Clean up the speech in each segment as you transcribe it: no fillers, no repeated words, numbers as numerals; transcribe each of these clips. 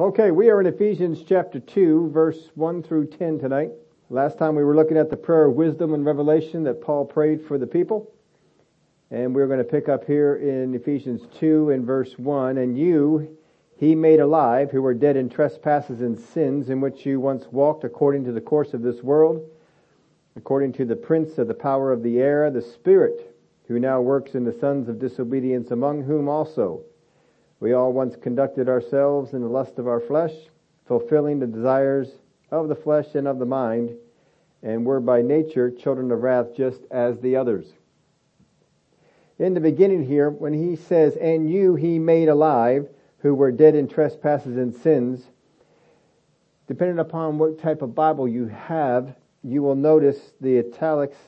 Okay, we are in Ephesians chapter 2, verse 1 through 10 tonight. Last time we were looking at the prayer of wisdom and revelation that Paul prayed for the people. And we're going to pick up here in Ephesians 2 and verse 1. And you he made alive who were dead in trespasses and sins in which you once walked according to the course of this world, according to the prince of the power of the air, the Spirit, who now works in the sons of disobedience, among whom also we all once conducted ourselves in the lust of our flesh, fulfilling the desires of the flesh and of the mind, and were by nature children of wrath just as the others. In the beginning here, when he says, and you he made alive, who were dead in trespasses and sins, depending upon what type of Bible you have, you will notice the italics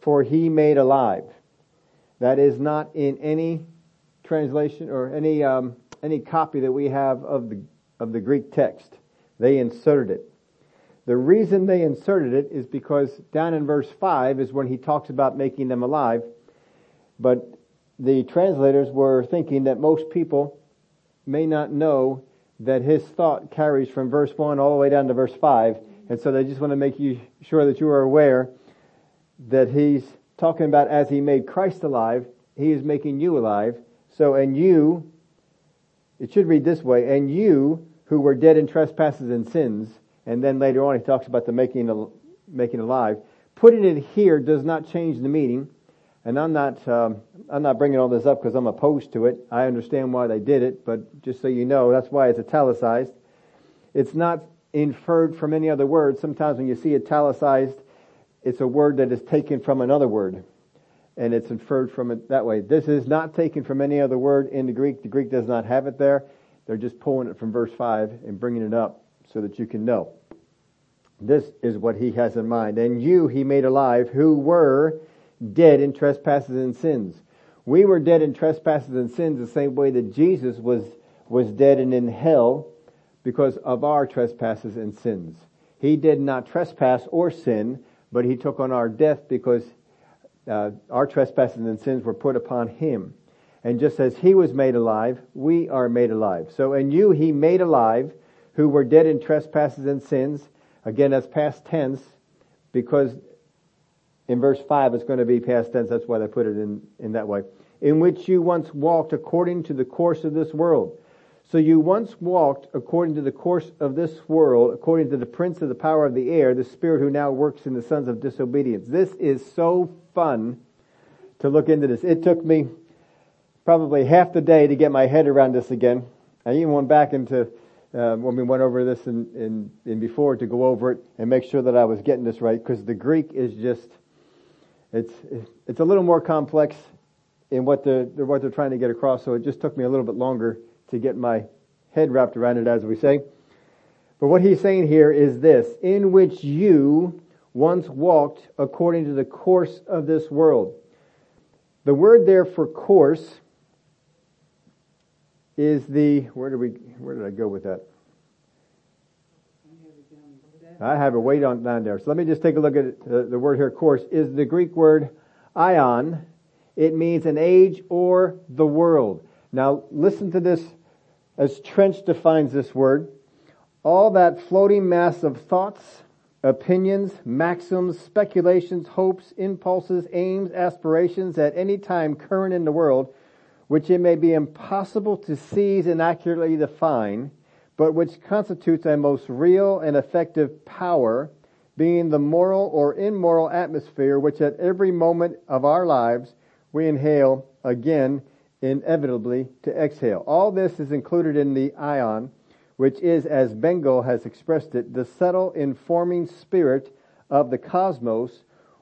for he made alive. That is not in any translation or any copy that we have of the Greek text. They inserted it. The reason they inserted it is because down in verse 5 is when he talks about making them alive. But the translators were thinking that most people may not know that his thought carries from verse 1 all the way down to verse 5. And so they just want to make you sure that you are aware that he's talking about as he made Christ alive, he is making you alive. So, and you, it should read this way, and you who were dead in trespasses and sins, and then later on he talks about the making alive. Putting it here does not change the meaning, and I'm not bringing all this up because I'm opposed to it. I understand why they did it, but just so you know, that's why it's italicized. It's not inferred from any other word. Sometimes when you see italicized, it's a word that is taken from another word, and it's inferred from it that way. This is not taken from any other word in the Greek. The Greek does not have it there. They're just pulling it from verse 5 and bringing it up so that you can know. This is what he has in mind. And you he made alive who were dead in trespasses and sins. We were dead in trespasses and sins the same way that Jesus was dead and in hell because of our trespasses and sins. He did not trespass or sin, but he took on our death because our trespasses and sins were put upon him. And just as he was made alive, we are made alive. So, and you he made alive who were dead in trespasses and sins. Again, that's past tense, because in verse 5 it's going to be past tense. That's why they put it in that way. In which you once walked according to the course of this world. So you once walked according to the course of this world, according to the prince of the power of the air, the spirit who now works in the sons of disobedience. This is so fun to look into this. It took me probably half the day to get my head around this again. I even went back into when we went over this in before to go over it and make sure that I was getting this right, because the Greek is just, it's a little more complex in what they're trying to get across. So it just took me a little bit longer to get my head wrapped around it, as we say. But what he's saying here is this: in which you once walked according to the course of this world. The word there for course is the, where did I go with that? I have it way down there. So let me just take a look at it. The word here, course, is the Greek word aion. It means an age or the world. Now, listen to this as Trench defines this word. All that floating mass of thoughts, opinions, maxims, speculations, hopes, impulses, aims, aspirations at any time current in the world, which it may be impossible to seize and accurately define, but which constitutes a most real and effective power, being the moral or immoral atmosphere which at every moment of our lives we inhale again inevitably to exhale. All this is included in the ion, which is, as Bengal has expressed it, the subtle informing spirit of the cosmos,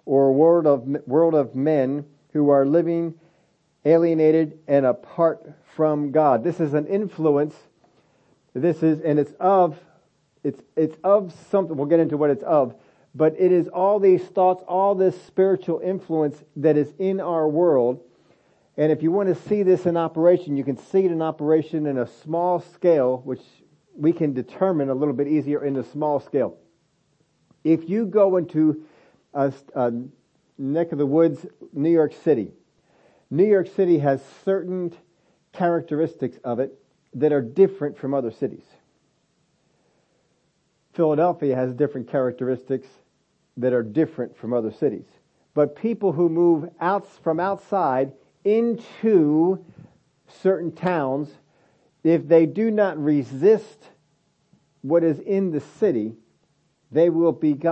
or world of men who are living alienated and apart from God. This is an influence. It's of something. We'll get into what it's of, but it is all these thoughts, all this spiritual influence that is in our world. And if you want to see this in operation, you can see it in operation in a small scale, which we can determine a little bit easier in the small scale. If you go into a neck of the woods, New York City has certain characteristics of it that are different from other cities. Philadelphia has different characteristics that are different from other cities. But people who move out from outside into certain towns, if they do not resist what is in the city, they will pick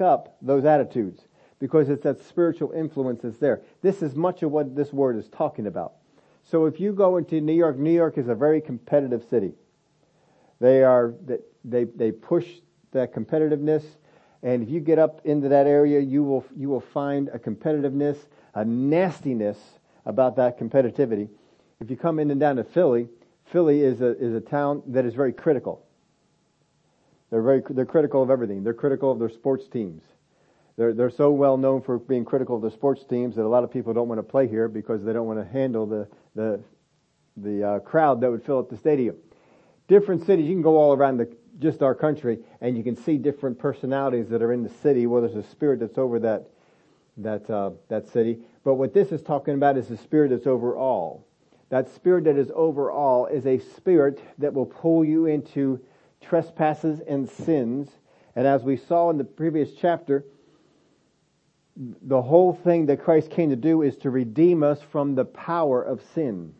up those attitudes, because it's that spiritual influence that's there. This is much of what this word is talking about. So if you go into New York, New York is a very competitive city. They push that competitiveness, and if you get up into that area, you will find a competitiveness, a nastiness about that competitivity. If you come in and down to Philly, Philly is a town that is very critical. They're critical of everything. They're critical of their sports teams. They're so well known for being critical of their sports teams that a lot of people don't want to play here because they don't want to handle the crowd that would fill up the stadium. Different cities, you can go all around just our country, and you can see different personalities that are in the city. Well, there's a spirit that's over that city. But what this is talking about is the spirit that's over all. That spirit that is over all is a spirit that will pull you into trespasses and sins. And as we saw in the previous chapter, the whole thing that Christ came to do is to redeem us from the power of sin.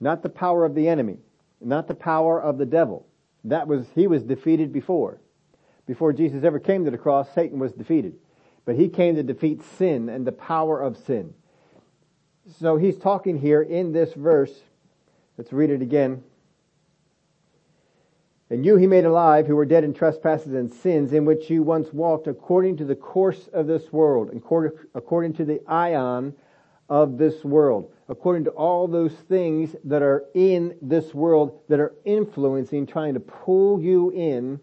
Not the power of the enemy. Not the power of the devil. He was defeated before. Before Jesus ever came to the cross, Satan was defeated. But he came to defeat sin and the power of sin. So he's talking here in this verse. Let's read it again. And you he made alive, who were dead in trespasses and sins, in which you once walked according to the course of this world, according to the ion of this world, according to all those things that are in this world that are influencing, trying to pull you in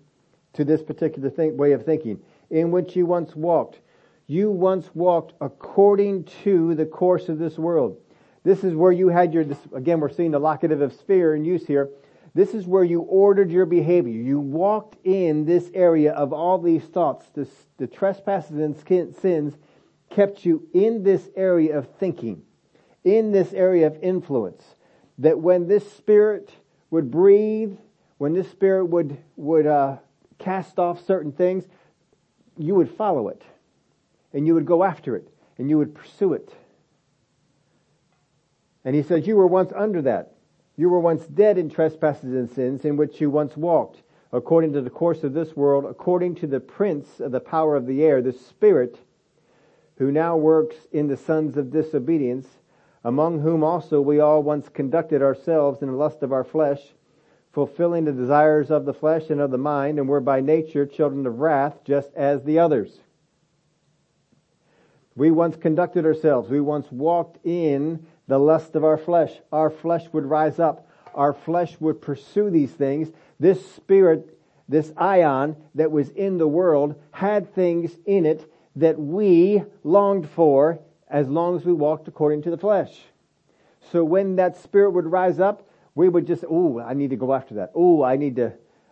to this particular way of thinking, in which you once walked. You once walked according to the course of this world. This is where you had again, we're seeing the locative of sphere in use here. This is where you ordered your behavior. You walked in this area of all these thoughts. The trespasses and sins kept you in this area of thinking, in this area of influence, that when this spirit would breathe, when this spirit would cast off certain things, you would follow it, and you would go after it, and you would pursue it. And he says, you were once under that. You were once dead in trespasses and sins, in which you once walked, according to the course of this world, according to the prince of the power of the air, the spirit who now works in the sons of disobedience, among whom also we all once conducted ourselves in the lust of our flesh, fulfilling the desires of the flesh and of the mind, and were by nature children of wrath, just as the others. We once conducted ourselves. We once walked in the lust of our flesh. Our flesh would rise up. Our flesh would pursue these things. This spirit, this ion that was in the world, had things in it that we longed for as long as we walked according to the flesh. So when that spirit would rise up, we would just, I need to go after that.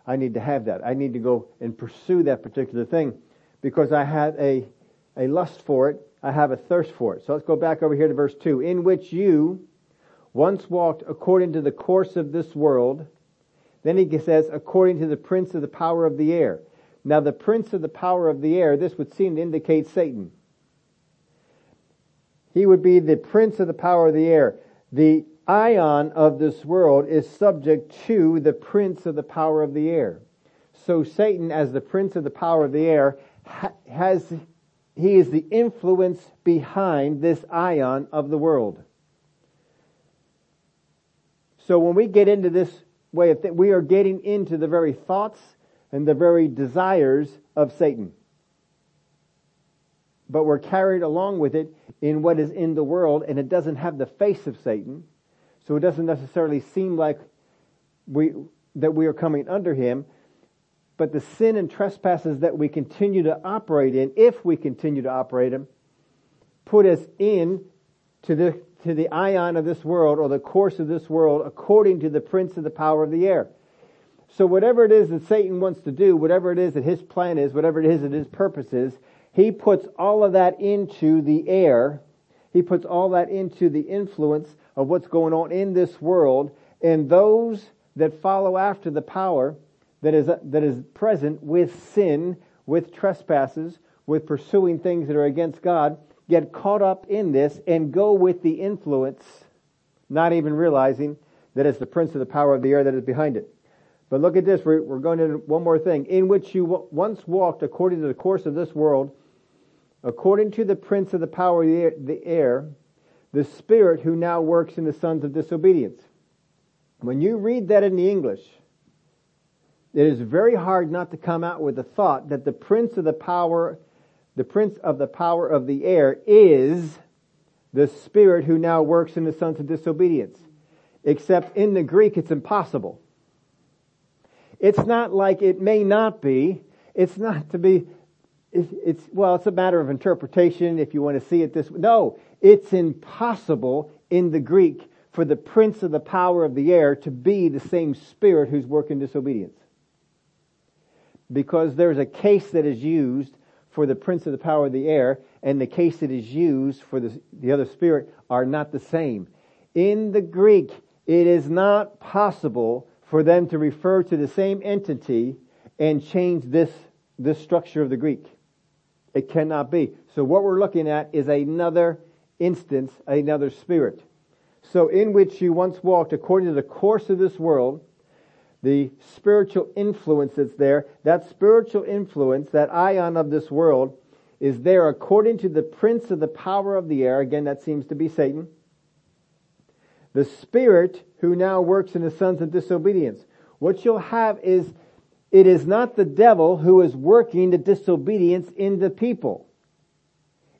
I need to have that. I need to go and pursue that particular thing because I had a lust for it. I have a thirst for it. So let's go back over here to verse 2. In which you once walked according to the course of this world. Then he says, according to the prince of the power of the air. Now the prince of the power of the air, this would seem to indicate Satan. He would be the prince of the power of the air. The ion of this world is subject to the prince of the power of the air. So Satan, as the prince of the power of the air, he is the influence behind this ion of the world. So when we get into this way of we are getting into the very thoughts and the very desires of Satan. But we're carried along with it in what is in the world, and it doesn't have the face of Satan. So it doesn't necessarily seem like that we are coming under him. But the sin and trespasses that we continue to operate in, if we continue to operate them, put us in to the ion of this world or the course of this world according to the prince of the power of the air. So whatever it is that Satan wants to do, whatever it is that his plan is, whatever it is that his purpose is, he puts all of that into the air. He puts all that into the influence of what's going on in this world. And those that follow after the power, that is present with sin, with trespasses, with pursuing things that are against God, get caught up in this and go with the influence, not even realizing that it's the prince of the power of the air that is behind it. But look at this. We're going into one more thing. In which you once walked according to the course of this world, according to the prince of the power of the air, the spirit who now works in the sons of disobedience. When you read that in the English, it is very hard not to come out with the thought that the prince of the power of the air is the spirit who now works in the sons of disobedience. Except in the Greek, it's impossible. It's not like it may not be. It's not to be. It's a matter of interpretation if you want to see it this way. No, it's impossible in the Greek for the prince of the power of the air to be the same spirit who's working disobedience. Because there's a case that is used for the prince of the power of the air, and the case that is used for the other spirit are not the same. In the Greek, it is not possible for them to refer to the same entity and change this structure of the Greek. It cannot be. So what we're looking at is another instance, another spirit. So in which you once walked according to the course of this world, the spiritual influence that's there, that spiritual influence, that ion of this world, is there according to the prince of the power of the air. Again, that seems to be Satan. The spirit who now works in the sons of disobedience. What you'll have is, it is not the devil who is working the disobedience in the people.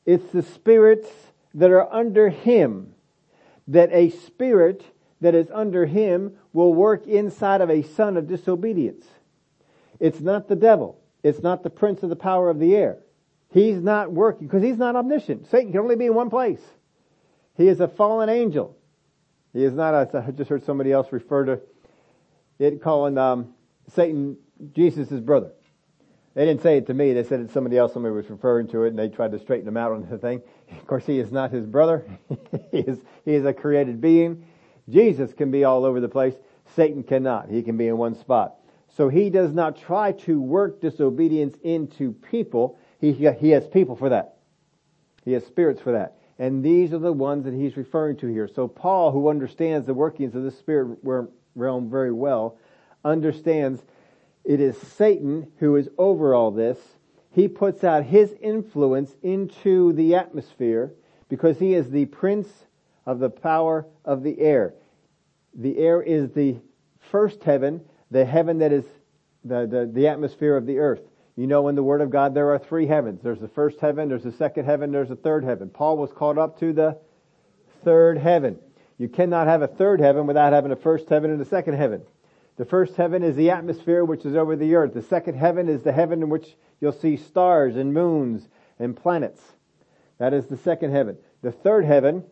It's the spirits that are under him. That a spirit that is under him will work inside of a son of disobedience. It's not the devil. It's not the prince of the power of the air. He's not working because he's not omniscient. Satan can only be in one place. He is a fallen angel. He is not, I just heard somebody else refer to it, calling Satan Jesus' brother. They didn't say it to me. They said it to somebody else. Somebody was referring to it, and they tried to straighten him out on the thing. Of course, he is not his brother. He is a created being. Jesus can be all over the place. Satan cannot. He can be in one spot. So he does not try to work disobedience into people. He has people for that. He has spirits for that. And these are the ones that he's referring to here. So Paul, who understands the workings of the spirit realm very well, understands it is Satan who is over all this. He puts out his influence into the atmosphere because he is the prince of the power of the air. The air is the first heaven, the heaven that is the atmosphere of the earth. You know, in the Word of God, there are three heavens. There's the first heaven, there's the second heaven, there's the third heaven. Paul was called up to the third heaven. You cannot have a third heaven without having a first heaven and a second heaven. The first heaven is the atmosphere which is over the earth. The second heaven is the heaven in which you'll see stars and moons and planets. That is the second heaven. The third heaven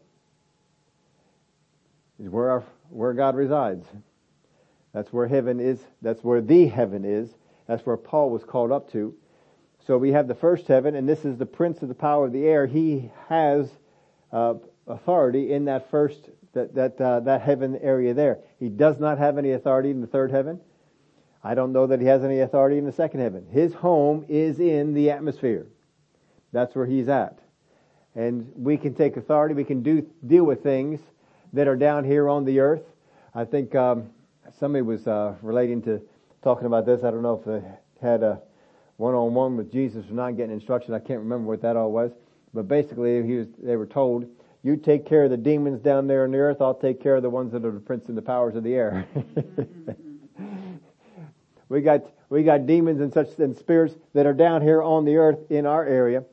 is where God resides. That's where heaven is. That's where the heaven is. That's where Paul was called up to. So we have the first heaven, and this is the prince of the power of the air. He has authority in that first heaven. That heaven area there. He does not have any authority in the third heaven. I don't know that he has any authority in the second heaven. His home is in the atmosphere. That's where he's at. And we can take authority. We can deal with things that are down here on the earth. I think somebody was relating to talking about this. I don't know if they had a one-on-one with Jesus or not, getting instruction. I can't remember what that all was. But basically they were told, you take care of the demons down there on the earth, I'll take care of the ones that are the prince and the powers of the air. We got demons and spirits that are down here on the earth in our area,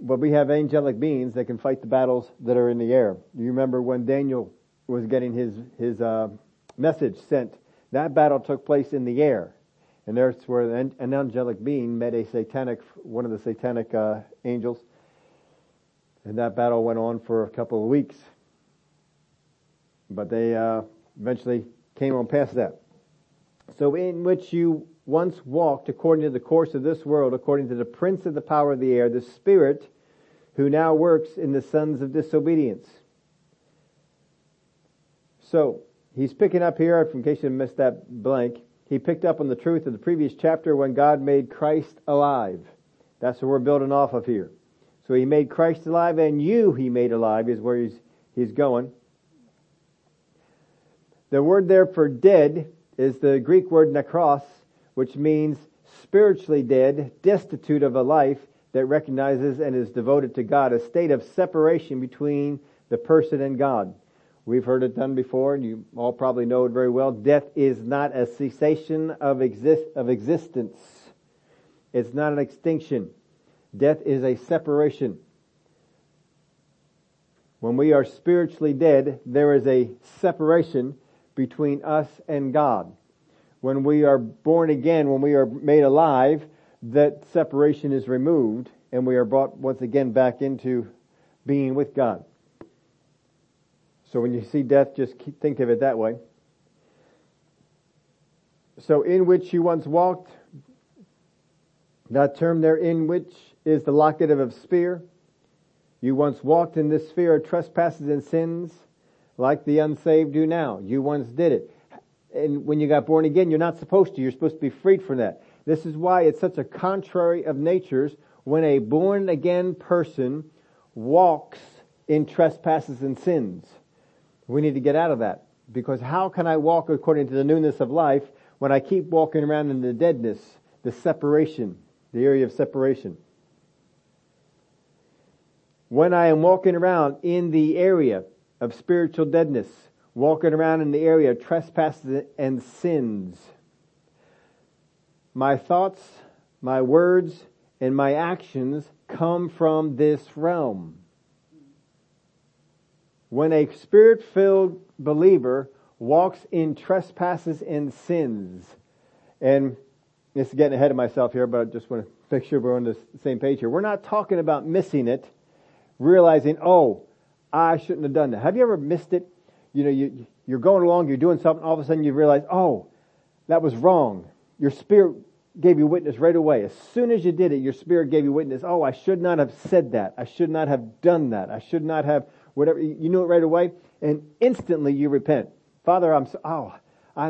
but we have angelic beings that can fight the battles that are in the air. You remember when Daniel was getting his message sent, that battle took place in the air, and that's where an angelic being met one of the satanic angels. And that battle went on for a couple of weeks. But they eventually came on past that. So in which you once walked according to the course of this world, according to the prince of the power of the air, the spirit who now works in the sons of disobedience. So he's picking up here, in case you missed that blank, He picked up on the truth of the previous chapter when God made Christ alive. That's what we're building off of here. So he made Christ alive, and you he made alive is where he's going. The word there for dead is the Greek word nekros, which means spiritually dead, destitute of a life that recognizes and is devoted to God, a state of separation between the person and God. We've heard it done before, and you all probably know it very well. Death is not a cessation of existence. It's not an extinction. Death is a separation. When we are spiritually dead, there is a separation between us and God. When we are born again, when we are made alive, that separation is removed, and we are brought once again back into being with God. So when you see death, just think of it that way. So in which you once walked, that term there, in which, is the locative of sphere. You once walked in this sphere of trespasses and sins, like the unsaved do now. You once did it. And when you got born again, you're not supposed to. You're supposed to be freed from that. This is why it's such a contrary of natures when a born-again person walks in trespasses and sins. We need to get out of that. Because how can I walk according to the newness of life when I keep walking around in the deadness, the separation, the area of separation? When I am walking around in the area of spiritual deadness, walking around in the area of trespasses and sins, my thoughts, my words, and my actions come from this realm. When a spirit-filled believer walks in trespasses and sins, and this is getting ahead of myself here, but I just want to make sure we're on the same page here. We're not talking about missing it, realizing, oh, I shouldn't have done that. Have you ever missed it? You know, you're going along, you're doing something, all of a sudden you realize, oh, that was wrong. Your spirit gave you witness right away. As soon as you did it, your spirit gave you witness. Oh, I should not have said that. I should not have done that. I should not have whatever. You knew it right away, and instantly you repent. Father, I'm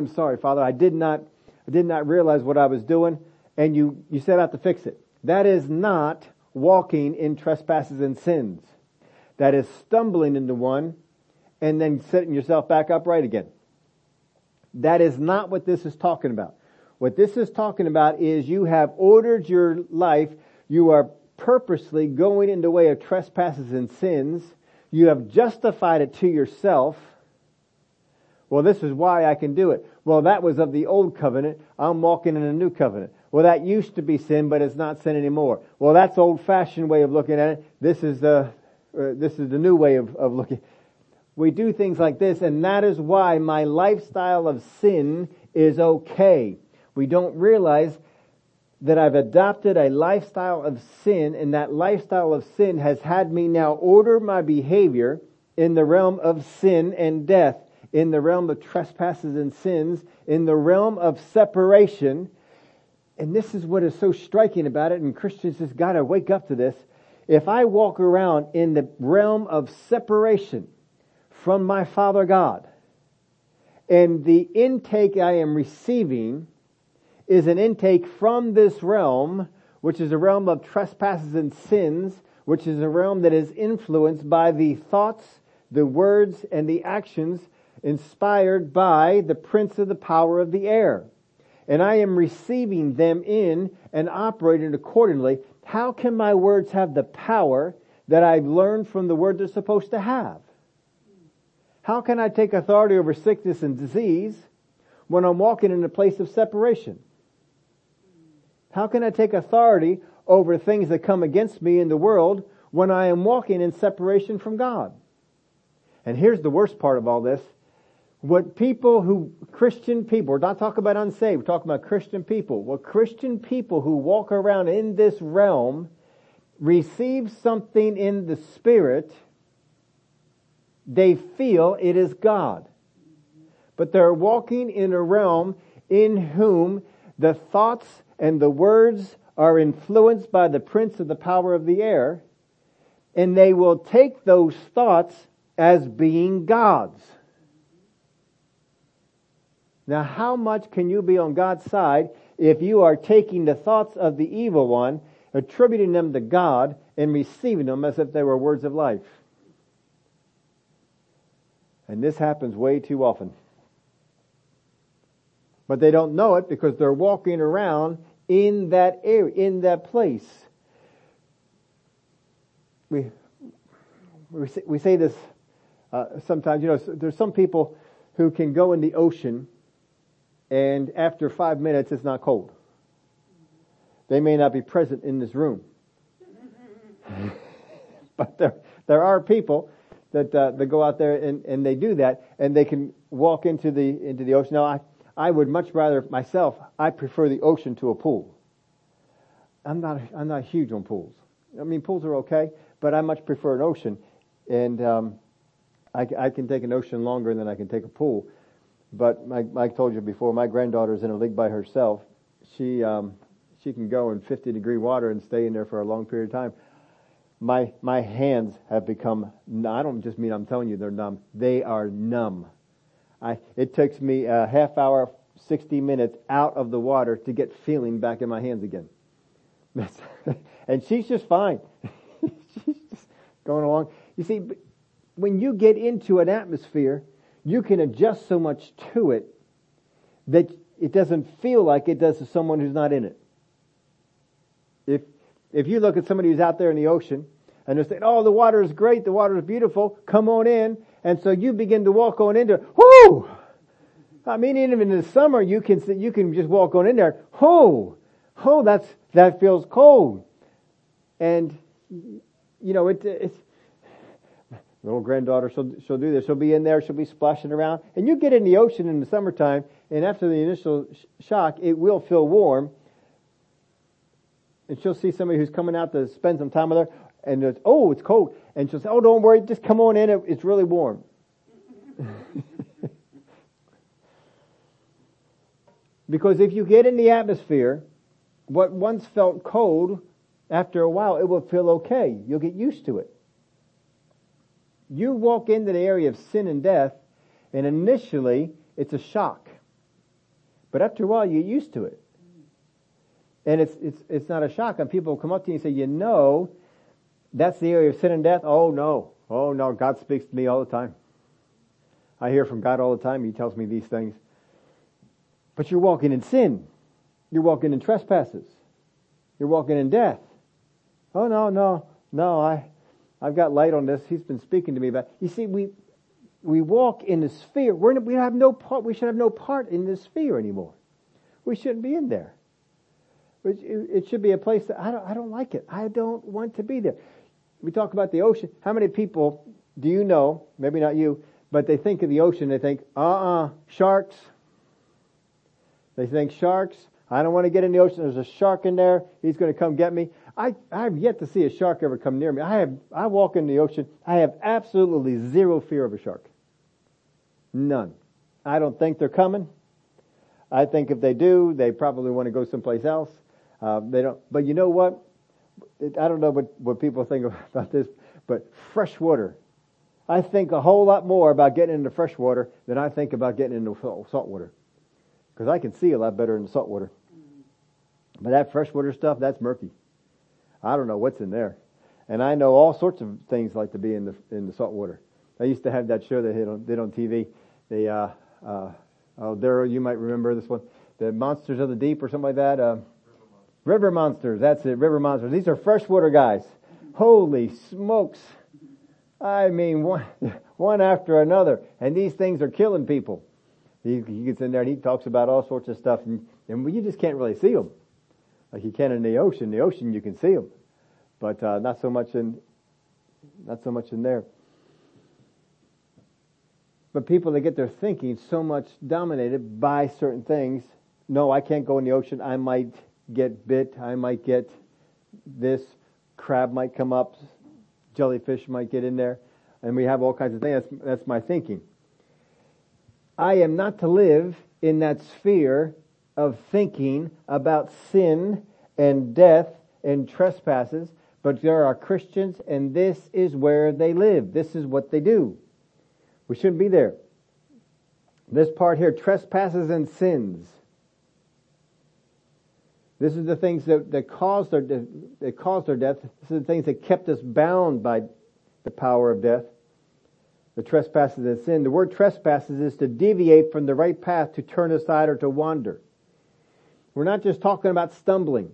sorry, Father. I did not realize what I was doing, and you set out to fix it. That is not walking in trespasses and sins. That is stumbling into one and then setting yourself back upright again. That is not what this is talking about. What this is talking about is you have ordered your life. You are purposely going in the way of trespasses and sins. You have justified it to yourself. Well, this is why I can do it. Well, that was of the old covenant. I'm walking in a new covenant. Well, that used to be sin, but it's not sin anymore. Well, that's old-fashioned way of looking at it. This is the new way of looking. We do things like this, and that is why my lifestyle of sin is okay. We don't realize that I've adopted a lifestyle of sin, and that lifestyle of sin has had me now order my behavior in the realm of sin and death, in the realm of trespasses and sins, in the realm of separation. And this is what is so striking about it, and Christians just got to wake up to this. If I walk around in the realm of separation from my Father God, and the intake I am receiving is an intake from this realm, which is a realm of trespasses and sins, which is a realm that is influenced by the thoughts, the words, and the actions inspired by the prince of the power of the air. And I am receiving them in and operating accordingly. How can my words have the power that I've learned from the word they're supposed to have? How can I take authority over sickness and disease when I'm walking in a place of separation? How can I take authority over things that come against me in the world when I am walking in separation from God? And here's the worst part of all this. What people who, Christian people, we're not talking about unsaved, we're talking about Christian people. What Christian people who walk around in this realm receive something in the spirit, they feel it is God. But they're walking in a realm in whom the thoughts and the words are influenced by the prince of the power of the air, and they will take those thoughts as being God's. Now, how much can you be on God's side if you are taking the thoughts of the evil one, attributing them to God, and receiving them as if they were words of life? And this happens way too often. But they don't know it because they're walking around in that area, in that place. We say this sometimes. You know, there's some people who can go in the ocean, and after 5 minutes, it's not cold. They may not be present in this room, but there are people that go out there and they do that, and they can walk into the ocean. Now, I would much rather myself. I prefer the ocean to a pool. I'm not huge on pools. I mean, pools are okay, but I much prefer an ocean, and I can take an ocean longer than I can take a pool. But Mike told you before, my granddaughter's in a lake by herself. She can go in 50-degree water and stay in there for a long period of time. My hands have become. I don't just mean I'm telling you they're numb. They are numb. It takes me a half hour, 60 minutes out of the water to get feeling back in my hands again. And she's just fine. She's just going along. You see, when you get into an atmosphere, you can adjust so much to it that it doesn't feel like it does to someone who's not in it. If you look at somebody who's out there in the ocean and they're saying, "Oh, the water is great, the water is beautiful, come on in," and so you begin to walk on into it. Whoo! I mean, even in the summer, you can just walk on in there. Whoo! Oh, that feels cold. And, you know, it's my little granddaughter, she'll do this. She'll be in there, she'll be splashing around. And you get in the ocean in the summertime, and after the initial shock, it will feel warm. And she'll see somebody who's coming out to spend some time with her, and it's, "Oh, it's cold." And she'll say, "Oh, don't worry, just come on in, it's really warm." Because if you get in the atmosphere, what once felt cold, after a while, it will feel okay. You'll get used to it. You walk into the area of sin and death, and initially, it's a shock. But after a while, you get used to it. And it's not a shock. And people come up to you and say, "You know, that's the area of sin and death." Oh no, God speaks to me all the time. I hear from God all the time. He tells me these things. But you're walking in sin. You're walking in trespasses. You're walking in death. "Oh, no, I've got light on this. He's been speaking to me about it." You see, we walk in the sphere. We should have no part in this sphere anymore. We shouldn't be in there. It should be a place that I don't like it. I don't want to be there. We talk about the ocean. How many people do you know, maybe not you, but they think of the ocean, they think, sharks. They think sharks. I don't want to get in the ocean. There's a shark in there. He's going to come get me. I have yet to see a shark ever come near me. I walk in the ocean. I have absolutely zero fear of a shark. None. I don't think they're coming. I think if they do, they probably want to go someplace else. They don't. But you know what? I don't know what people think about this, but fresh water. I think a whole lot more about getting into fresh water than I think about getting into salt water, because I can see a lot better in the salt water. But that freshwater stuff, that's murky. I don't know what's in there. And I know all sorts of things like to be in the salt water. I used to have that show they did on TV. Daryl, you might remember this one. The Monsters of the Deep or something like that. River Monsters. That's it, River Monsters. These are freshwater guys. Holy smokes. I mean, one after another. And these things are killing people. He gets in there and he talks about all sorts of stuff, and you just can't really see them. Like you can in the ocean. The ocean, you can see them, but not so much in there. But people, they get their thinking so much dominated by certain things. No, I can't go in the ocean. I might get bit. I might get this. Crab might come up. Jellyfish might get in there, and we have all kinds of things. That's my thinking. I am not to live in that sphere of thinking about sin and death and trespasses, but there are Christians, and this is where they live. This is what they do. We shouldn't be there. This part here, trespasses and sins. This is the things that caused our death. This is the things that kept us bound by the power of death. The trespasses and sin. The word trespasses is to deviate from the right path, to turn aside or to wander. We're not just talking about stumbling.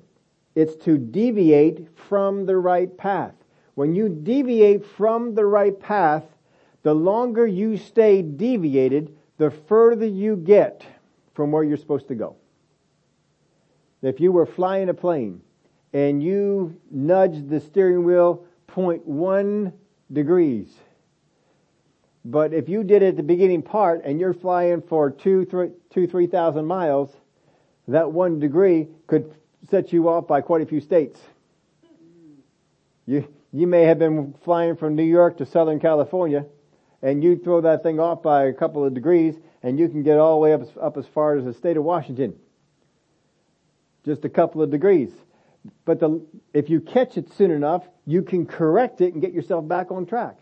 It's to deviate from the right path. When you deviate from the right path, the longer you stay deviated, the further you get from where you're supposed to go. If you were flying a plane and you nudged the steering wheel 0.1 degrees, but if you did it at the beginning part and you're flying for 2,000 to 3,000 miles, that 1 degree could set you off by quite a few states. You may have been flying from New York to Southern California, and you throw that thing off by a couple of degrees, and you can get all the way up as far as the state of Washington. Just a couple of degrees. But if you catch it soon enough, you can correct it and get yourself back on track.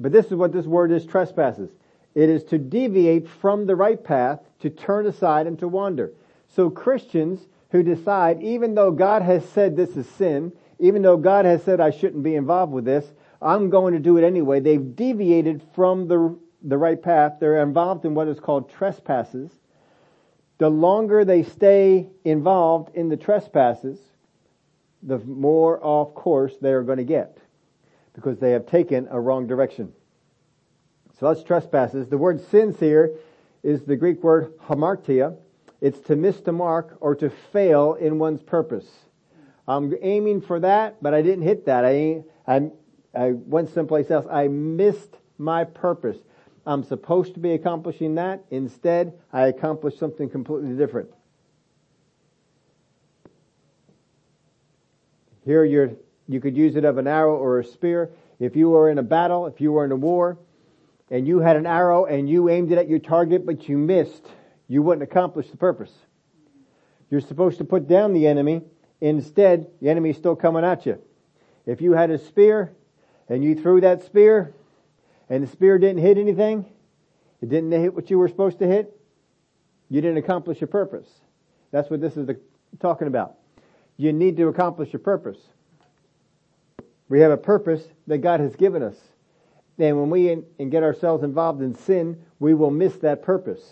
But this is what this word is, trespasses. It is to deviate from the right path, to turn aside and to wander. So Christians who decide, even though God has said this is sin, even though God has said I shouldn't be involved with this, I'm going to do it anyway. They've deviated from the right path. They're involved in what is called trespasses. The longer they stay involved in the trespasses, the more off course they are going to get, because they have taken a wrong direction. So that's trespasses. The word sins here is the Greek word hamartia. It's to miss the mark or to fail in one's purpose. I'm aiming for that, but I didn't hit that. I went someplace else. I missed my purpose. I'm supposed to be accomplishing that. Instead, I accomplished something completely different. Here you could use it of an arrow or a spear. If you were in a battle, if you were in a war, and you had an arrow and you aimed it at your target, but you missed, you wouldn't accomplish the purpose. You're supposed to put down the enemy. Instead, the enemy is still coming at you. If you had a spear and you threw that spear and the spear didn't hit anything, it didn't hit what you were supposed to hit, you didn't accomplish your purpose. That's what this is talking about. You need to accomplish your purpose. We have a purpose that God has given us. And when we get ourselves involved in sin, we will miss that purpose.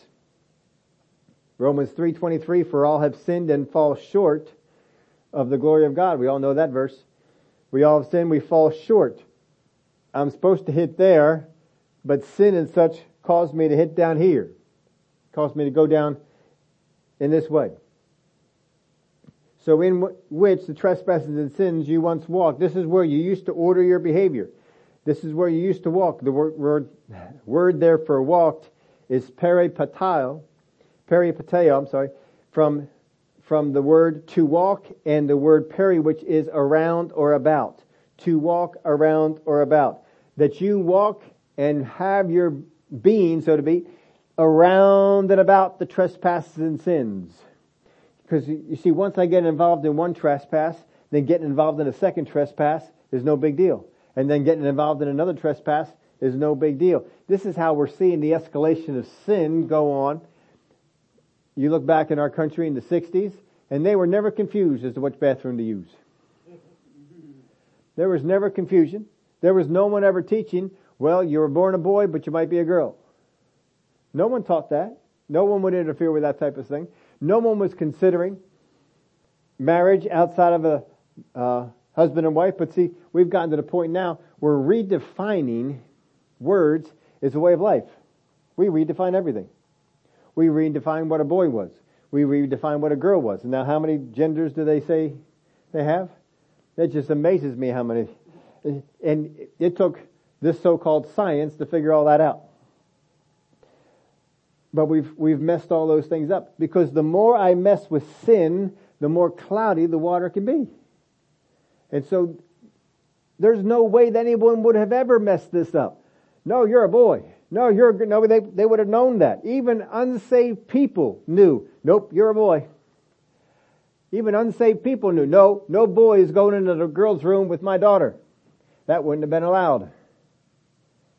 Romans 3:23, for all have sinned and fall short of the glory of God. We all know that verse. We all have sinned, we fall short. I'm supposed to hit there, but sin and such caused me to hit down here. Caused me to go down in this way. So in which the trespasses and sins you once walked. This is where you used to order your behavior. This is where you used to walk. The word there for walked is peripateo. Peripateo, I'm sorry, from the word to walk and the word peri, which is around or about. To walk around or about. That you walk and have your being, so to be, around and about the trespasses and sins. Because you see, once I get involved in one trespass, then getting involved in a second trespass is no big deal. And then getting involved in another trespass is no big deal. This is how we're seeing the escalation of sin go on. You look back in our country in the 60s, and they were never confused as to which bathroom to use. There was never confusion. There was no one ever teaching, well, you were born a boy, but you might be a girl. No one taught that. No one would interfere with that type of thing. No one was considering marriage outside of a husband and wife. But see, we've gotten to the point now where redefining words is a way of life. We redefine everything. We redefine what a boy was. We redefine what a girl was. And now how many genders do they say they have? That just amazes me how many. And it took this so-called science to figure all that out. But we've messed all those things up. Because the more I mess with sin, the more cloudy the water can be. And so there's no way that anyone would have ever messed this up. No, you're a boy. No, they would have known that. Even unsaved people knew. Nope, you're a boy. Even unsaved people knew. No, no boy is going into the girl's room with my daughter. That wouldn't have been allowed.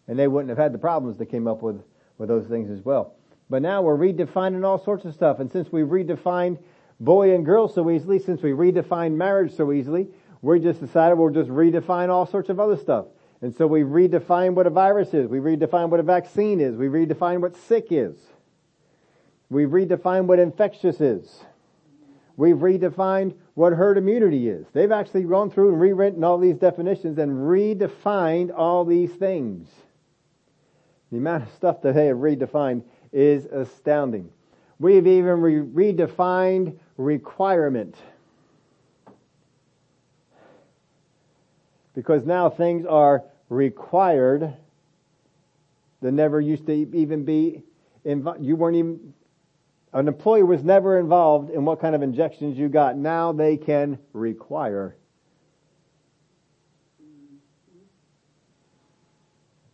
And they wouldn't have had the problems that came up with those things as well. But now we're redefining all sorts of stuff. And since we've redefined boy and girl so easily, since we redefine marriage so easily, we just decided we'll just redefine all sorts of other stuff. And so we redefine what a virus is. We redefine what a vaccine is. We redefine what sick is. We redefine what infectious is. We've redefined what herd immunity is. They've actually gone through and rewritten all these definitions and redefined all these things. The amount of stuff that they have redefined is astounding. We've even redefined requirement. Because now things are required that never used to even be involved. An employee was never involved in what kind of injections you got. Now they can require.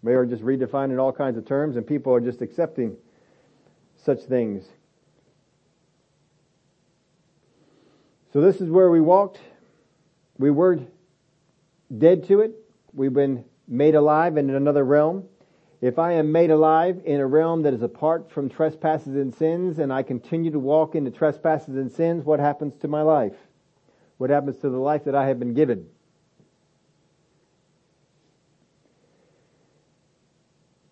We are just redefining all kinds of terms, and people are just accepting such things. So this is where we walked. We were dead to it. We've been made alive in another realm. If I am made alive in a realm that is apart from trespasses and sins, and I continue to walk into trespasses and sins, what happens to my life? What happens to the life that I have been given?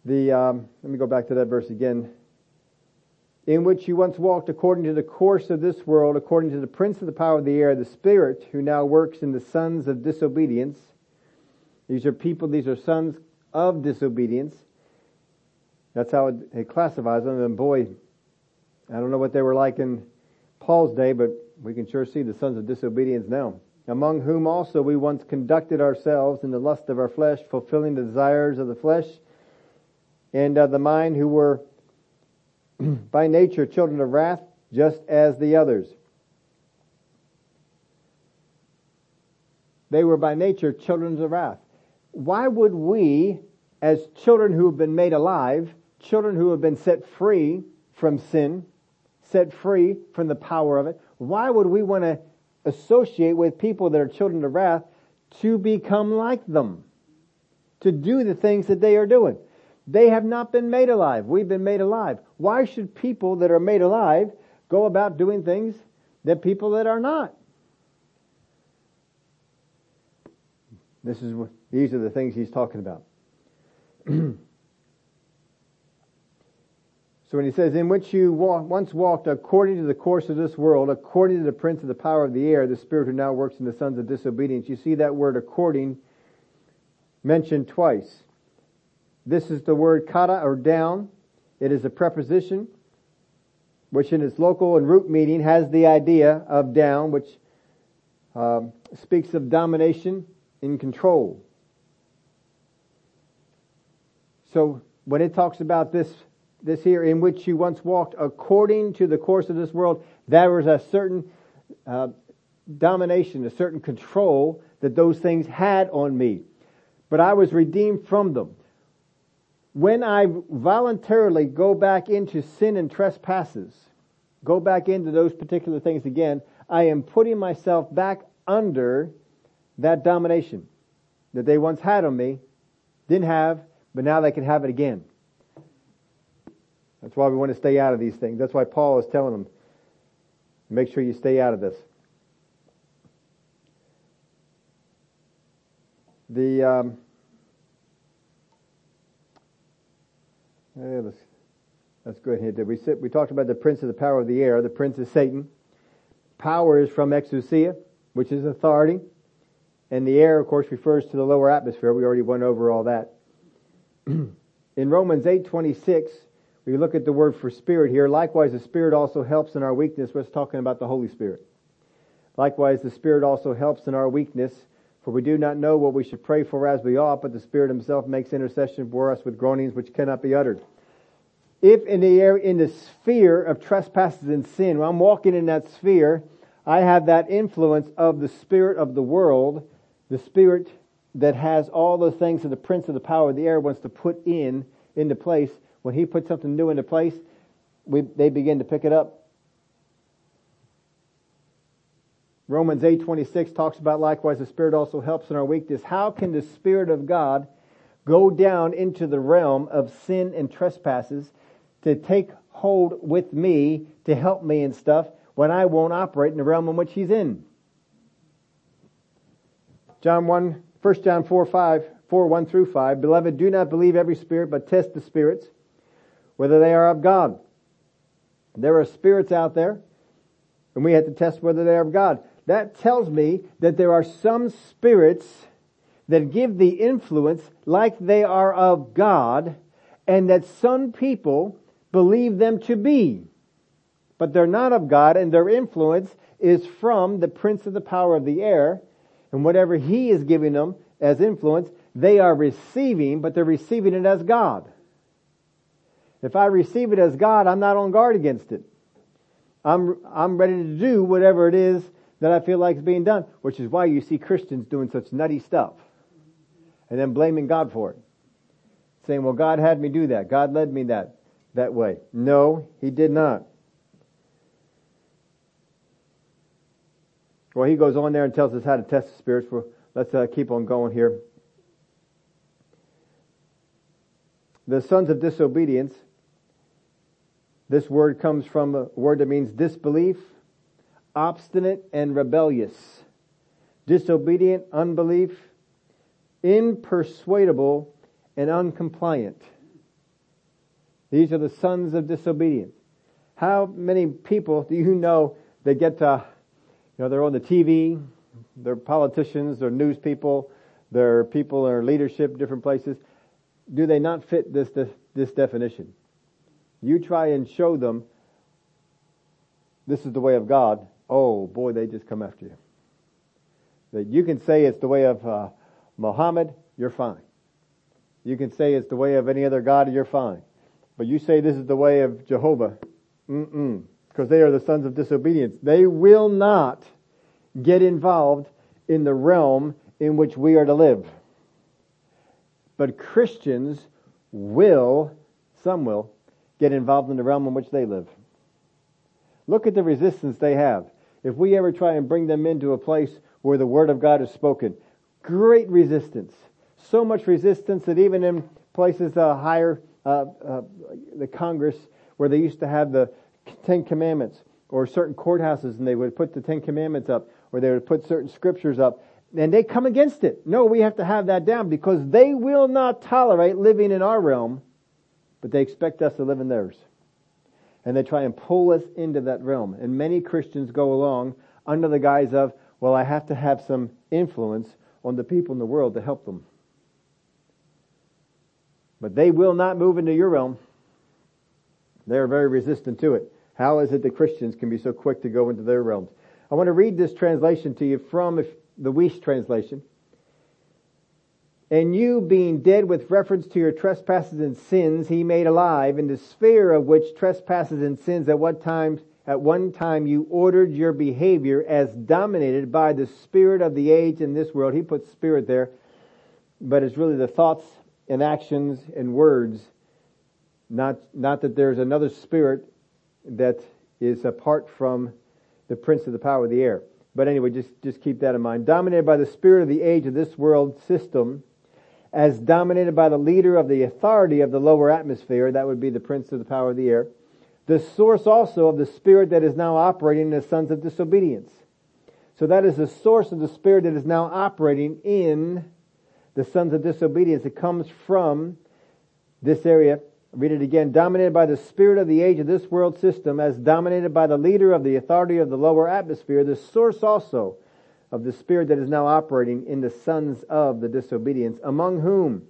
Let me go back to that verse again. In which you once walked according to the course of this world, according to the prince of the power of the air, the spirit who now works in the sons of disobedience. These are people, these are sons of disobedience. That's how it classifies them. And boy, I don't know what they were like in Paul's day, but we can sure see the sons of disobedience now. Among whom also we once conducted ourselves in the lust of our flesh, fulfilling the desires of the flesh and the mind, who were by nature children of wrath, just as the others. They were by nature children of wrath. Why would we, as children who have been made alive, children who have been set free from sin, set free from the power of it, why would we want to associate with people that are children of wrath to become like them, to do the things that they are doing? They have not been made alive. We've been made alive. Why should people that are made alive go about doing things that people that are not? These are the things he's talking about. So when he says, in which you once walked according to the course of this world, according to the prince of the power of the air, the spirit who now works in the sons of disobedience. You see that word according mentioned twice. This is the word kata, or down. It is a preposition, which in its local and root meaning has the idea of down, which speaks of domination and control. So when it talks about this here, in which you once walked according to the course of this world, there was a certain domination, a certain control that those things had on me. But I was redeemed from them. When I voluntarily go back into sin and trespasses, go back into those particular things again, I am putting myself back under that domination that they once had on me, didn't have, but now they can have it again. That's why we want to stay out of these things. That's why Paul is telling them, make sure you stay out of this. Let's go ahead here. We talked about the prince of the power of the air. The prince is Satan. Power is from exousia, which is authority. And the air, of course, refers to the lower atmosphere. We already went over all that. In Romans 8:26, we look at the word for spirit here. Likewise, the spirit also helps in our weakness. We're talking about the Holy Spirit. Likewise, the spirit also helps in our weakness, for we do not know what we should pray for as we ought, but the Spirit himself makes intercession for us with groanings which cannot be uttered. If in the air, in the sphere of trespasses and sin, when I'm walking in that sphere, I have that influence of the spirit of the world, the spirit that has all those things that the prince of the power of the air wants to put into place. When he puts something new into place, they begin to pick it up. Romans 8:26 talks about likewise the Spirit also helps in our weakness. How can the Spirit of God go down into the realm of sin and trespasses to take hold with me, to help me and stuff, when I won't operate in the realm in which he's in. John 1, 1 John 4, 5, 4, 1 through 5, Beloved, do not believe every spirit, but test the spirits, whether they are of God. There are spirits out there, and we have to test whether they are of God. That tells me that there are some spirits that give the influence like they are of God, and that some people believe them to be. But they're not of God, and their influence is from the prince of the power of the air, and whatever he is giving them as influence, they are receiving, but they're receiving it as God. If I receive it as God, I'm not on guard against it. I'm ready to do whatever it is that I feel like is being done, which is why you see Christians doing such nutty stuff and then blaming God for it. Saying, well, God had me do that. God led me that way. No, he did not. Well, he goes on there and tells us how to test the spirits. Well, let's keep on going here. The sons of disobedience. This word comes from a word that means disbelief, obstinate, and rebellious. Disobedient, unbelief, impersuadable, and uncompliant. These are the sons of disobedience. How many people do you know that get to, you know, they're on the TV, they're politicians, they're news people, they're people in leadership, different places. Do they not fit this definition? You try and show them this is the way of God. Oh boy, they just come after you. That you can say it's the way of Muhammad, you're fine. You can say it's the way of any other God, you're fine. But you say this is the way of Jehovah, because they are the sons of disobedience. They will not get involved in the realm in which we are to live. But Christians will, some will, get involved in the realm in which they live. Look at the resistance they have. If we ever try and bring them into a place where the Word of God is spoken, great resistance. So much resistance that even in places the Congress, where they used to have the 10 Commandments, or certain courthouses, and they would put the 10 Commandments up, or they would put certain scriptures up, and they come against it. No, we have to have that down, because they will not tolerate living in our realm, but they expect us to live in theirs. And they try and pull us into that realm. And many Christians go along under the guise of, well, I have to have some influence on the people in the world to help them. But they will not move into your realm. They are very resistant to it. How is it that Christians can be so quick to go into their realms? I want to read this translation to you from the Weiss translation. And you, being dead with reference to your trespasses and sins, he made alive, in the sphere of which trespasses and sins at one time you ordered your behavior as dominated by the spirit of the age in this world. He puts spirit there, but it's really the thoughts and actions and words. Not that there's another spirit that is apart from the prince of the power of the air. But anyway, just keep that in mind. Dominated by the spirit of the age of this world system, as dominated by the leader of the authority of the lower atmosphere, that would be the prince of the power of the air, the source also of the spirit that is now operating in the sons of disobedience. So that is the source of the spirit that is now operating in the sons of disobedience. It comes from this area. Read it again. Dominated by the spirit of the age of this world system, as dominated by the leader of the authority of the lower atmosphere, the source also of the spirit that is now operating in the sons of the disobedience, among whom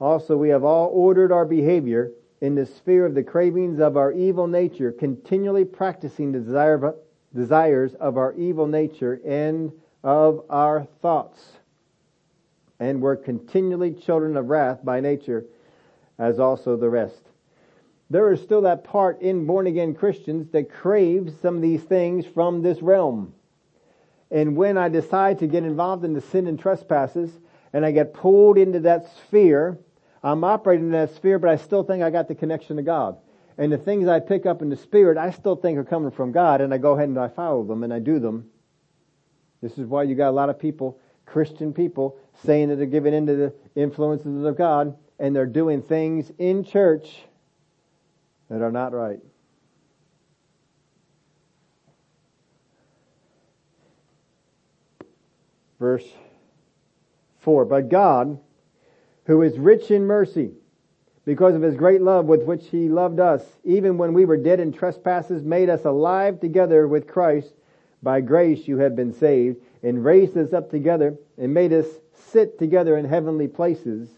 also we have all ordered our behavior in the sphere of the cravings of our evil nature, continually practicing the desires of our evil nature and of our thoughts. And we're continually children of wrath by nature, as also the rest. There is still that part in born-again Christians that craves some of these things from this realm. And when I decide to get involved in the sin and trespasses, and I get pulled into that sphere, I'm operating in that sphere, but I still think I got the connection to God. And the things I pick up in the spirit, I still think are coming from God, and I go ahead and I follow them, and I do them. This is why you got a lot of people Christian people saying that they're giving in to the influences of God, and they're doing things in church that are not right. Verse 4, but God, who is rich in mercy, because of His great love with which He loved us, even when we were dead in trespasses, made us alive together with Christ. By grace you have been saved, and raised us up together, and made us sit together in heavenly places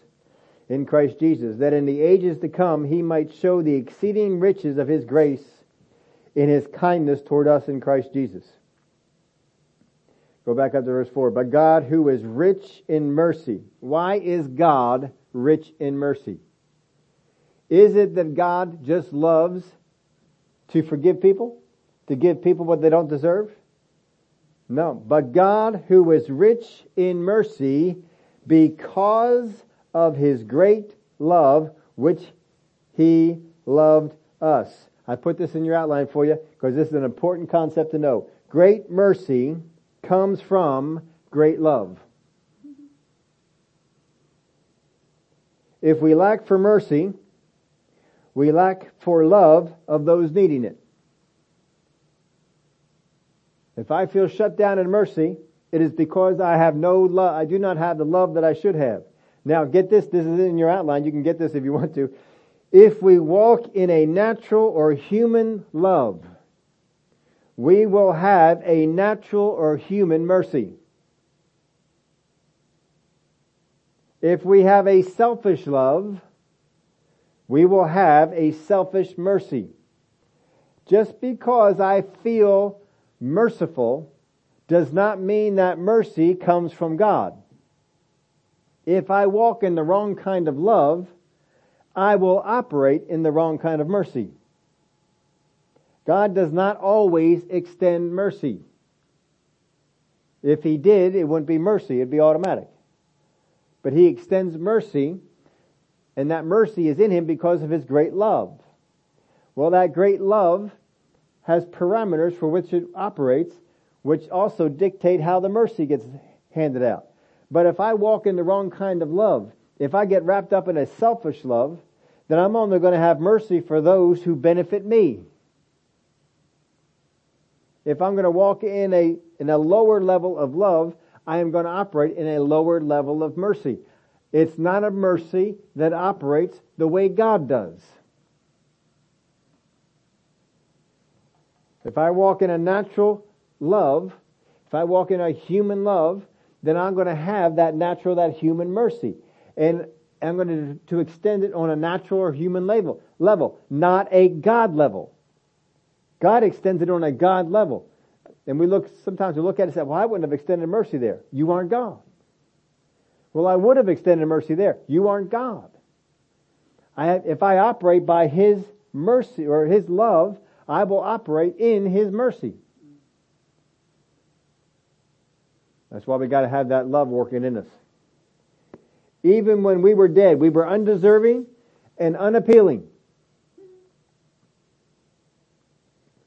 in Christ Jesus, that in the ages to come He might show the exceeding riches of His grace in His kindness toward us in Christ Jesus. Go back up to verse 4. But God, who is rich in mercy. Why is God rich in mercy? Is it that God just loves to forgive people? To give people what they don't deserve? No. But God, who is rich in mercy, because of His great love, which He loved us. I put this in your outline for you, because this is an important concept to know. Great mercy comes from great love. If we lack for mercy, we lack for love of those needing it. If I feel shut down in mercy, it is because I have no love. I do not have the love that I should have. Now get this. This is in your outline. You can get this if you want to. If we walk in a natural or human love, we will have a natural or human mercy. If we have a selfish love, we will have a selfish mercy. Just because I feel merciful does not mean that mercy comes from God. If I walk in the wrong kind of love, I will operate in the wrong kind of mercy. God does not always extend mercy. If He did, it wouldn't be mercy. It'd be automatic. But He extends mercy, and that mercy is in Him because of His great love. Well, that great love has parameters for which it operates, which also dictate how the mercy gets handed out. But if I walk in the wrong kind of love, if I get wrapped up in a selfish love, then I'm only going to have mercy for those who benefit me. If I'm going to walk in a lower level of love, I am going to operate in a lower level of mercy. It's not a mercy that operates the way God does. If I walk in a natural love, if I walk in a human love, then I'm going to have that natural, that human mercy. And I'm going to extend it on a natural or human level, not a God level. God extends it on a God level. And sometimes we look at it and say, well, I wouldn't have extended mercy there. You aren't God. Well, I would have extended mercy there. You aren't God. If I operate by His mercy or His love, I will operate in His mercy. That's why we got to have that love working in us. Even when we were dead, we were undeserving and unappealing.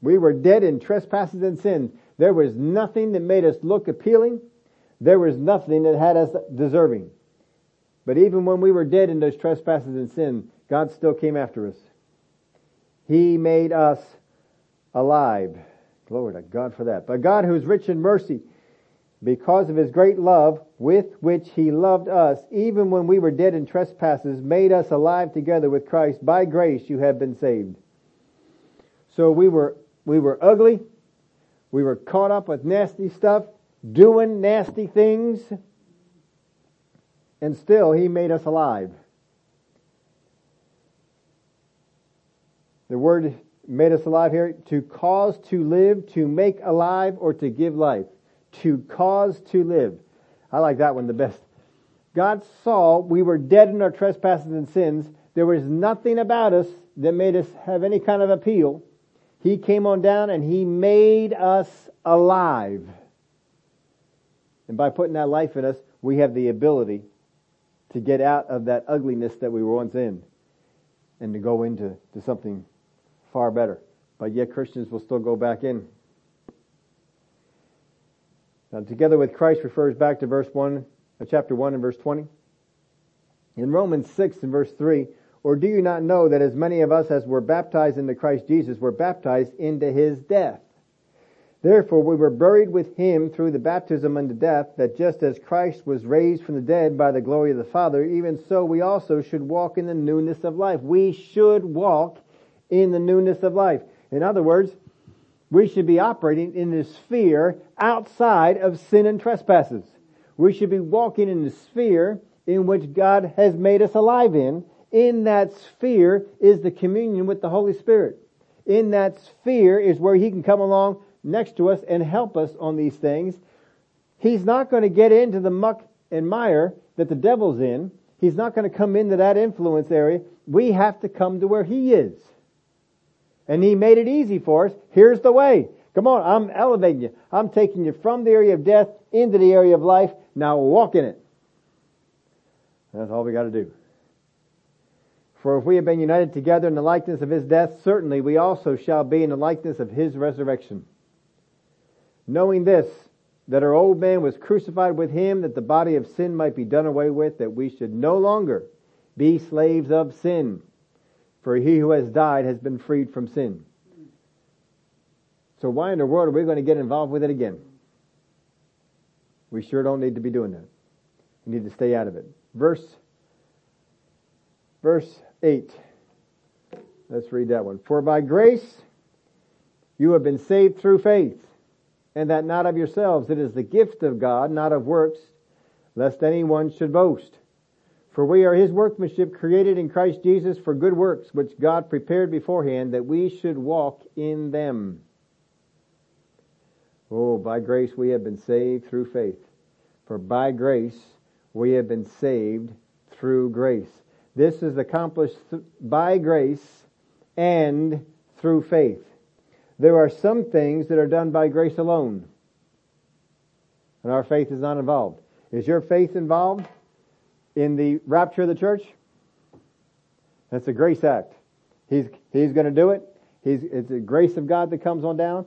We were dead in trespasses and sins. There was nothing that made us look appealing. There was nothing that had us deserving. But even when we were dead in those trespasses and sin, God still came after us. He made us alive. Glory to God for that. But God, who is rich in mercy, because of His great love with which He loved us, even when we were dead in trespasses, made us alive together with Christ. By grace you have been saved. So we were ugly. We were caught up with nasty stuff, doing nasty things, and still He made us alive. The word made us alive here, to cause to live, to make alive, or to give life. To cause to live. I like that one the best. God saw we were dead in our trespasses and sins. There was nothing about us that made us have any kind of appeal. He came on down and He made us alive. And by putting that life in us, we have the ability to get out of that ugliness that we were once in and to go into something far better. But yet Christians will still go back in. Now, together with Christ refers back to verse 1, chapter 1 and verse 20. In Romans 6 and verse 3, or do you not know that as many of us as were baptized into Christ Jesus were baptized into his death? Therefore we were buried with him through the baptism unto death, that just as Christ was raised from the dead by the glory of the Father, even so we also should walk in the newness of life. We should walk in the newness of life. In other words, we should be operating in the sphere outside of sin and trespasses. We should be walking in the sphere in which God has made us alive in. In that sphere is the communion with the Holy Spirit. In that sphere is where he can come along next to us and help us on these things. He's not going to get into the muck and mire that the devil's in. He's not going to come into that influence area. We have to come to where he is. And he made it easy for us. Here's the way. Come on, I'm elevating you. I'm taking you from the area of death into the area of life. Now walk in it. That's all we got to do. For if we have been united together in the likeness of his death, certainly we also shall be in the likeness of his resurrection. Knowing this, that our old man was crucified with him, that the body of sin might be done away with, that we should no longer be slaves of sin. For he who has died has been freed from sin. So why in the world are we going to get involved with it again? We sure don't need to be doing that. We need to stay out of it. Verse 8. Let's read that one. For by grace you have been saved through faith, and that not of yourselves. It is the gift of God, not of works, lest anyone should boast. For we are his workmanship, created in Christ Jesus for good works, which God prepared beforehand that we should walk in them. Oh, by grace we have been saved through faith. For by grace we have been saved through grace. This is accomplished by grace and through faith. There are some things that are done by grace alone, and our faith is not involved. Is your faith involved in the rapture of the church? That's a grace act. He's going to do it. It's the grace of God that comes on down.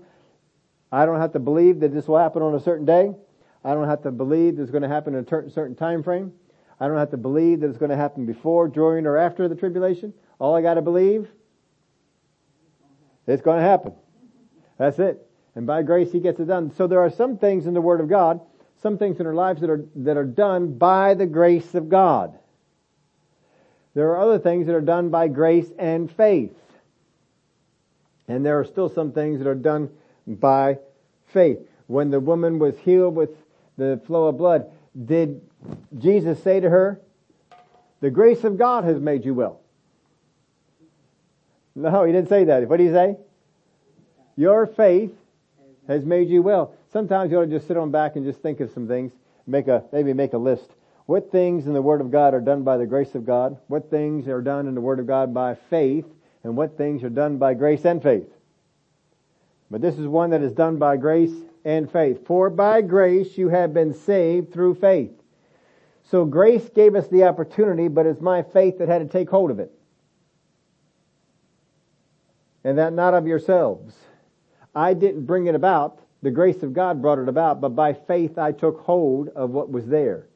I don't have to believe that this will happen on a certain day. I don't have to believe that it's going to happen in a certain time frame. I don't have to believe that it's going to happen before, during, or after the tribulation. All I got to believe, it's going to happen. That's it. And by grace, he gets it done. So there are some things in the Word of God, some things in our lives that are done by the grace of God. There are other things that are done by grace and faith. And there are still some things that are done by faith. When the woman was healed with the flow of blood, did Jesus say to her, the grace of God has made you well? No, he didn't say that. What did he say? Your faith has made you well. Sometimes you ought to just sit on back and just think of some things. Maybe make a list. What things in the Word of God are done by the grace of God? What things are done in the Word of God by faith? And what things are done by grace and faith? But this is one that is done by grace and faith. For by grace you have been saved through faith. So grace gave us the opportunity, but it's my faith that had to take hold of it. And that not of yourselves. I didn't bring it about. The grace of God brought it about, but by faith I took hold of what was there.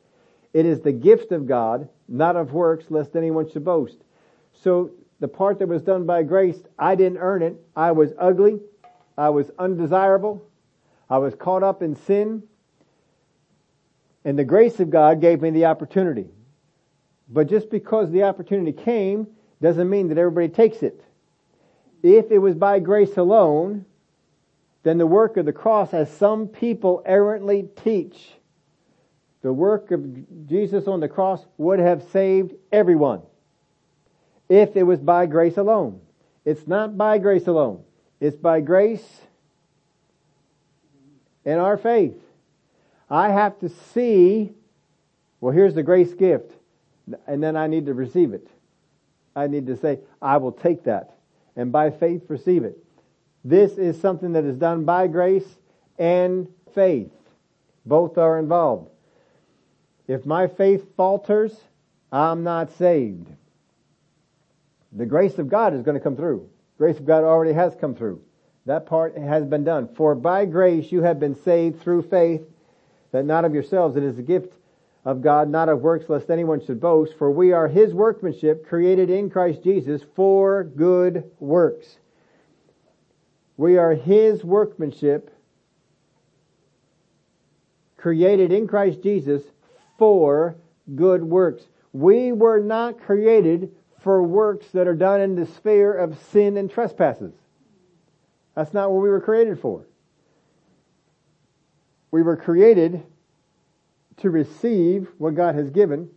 It is the gift of God, not of works, lest anyone should boast. So the part that was done by grace, I didn't earn it. I was ugly. I was undesirable. I was caught up in sin. And the grace of God gave me the opportunity. But just because the opportunity came doesn't mean that everybody takes it. If it was by grace alone, then the work of the cross, as some people errantly teach, the work of Jesus on the cross would have saved everyone. If it was by grace alone. It's not by grace alone. It's by grace and our faith. I have to see, well, here's the grace gift, and then I need to receive it. I need to say, I will take that, and by faith receive it. This is something that is done by grace and faith. Both are involved. If my faith falters, I'm not saved. The grace of God is going to come through. Grace of God already has come through. That part has been done. For by grace you have been saved through faith, that not of yourselves, it is a gift of God, not of works, lest anyone should boast. For we are His workmanship, created in Christ Jesus for good works. We are His workmanship, created in Christ Jesus for good works. We were not created for works that are done in the sphere of sin and trespasses. That's not what we were created for. We were created to receive what God has given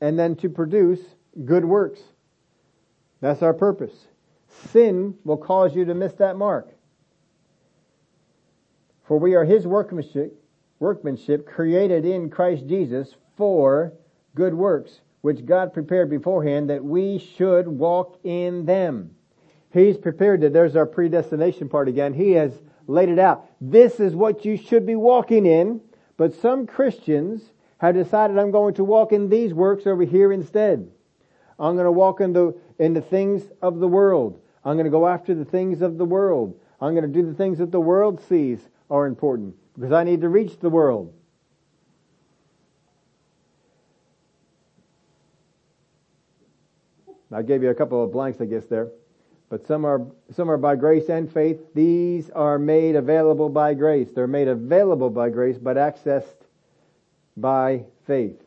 and then to produce good works. That's our purpose. Sin will cause you to miss that mark. For we are His workmanship created in Christ Jesus for good works, which God prepared beforehand that we should walk in them. He's prepared it. There's our predestination part again. He has laid it out. This is what you should be walking in. But some Christians have decided, I'm going to walk in these works over here instead. I'm going to walk in the things of the world. I'm going to go after the things of the world. I'm going to do the things that the world sees are important because I need to reach the world. I gave you a couple of blanks, I guess, there. But some are by grace and faith. These are made available by grace. They're made available by grace, but accessed by faith.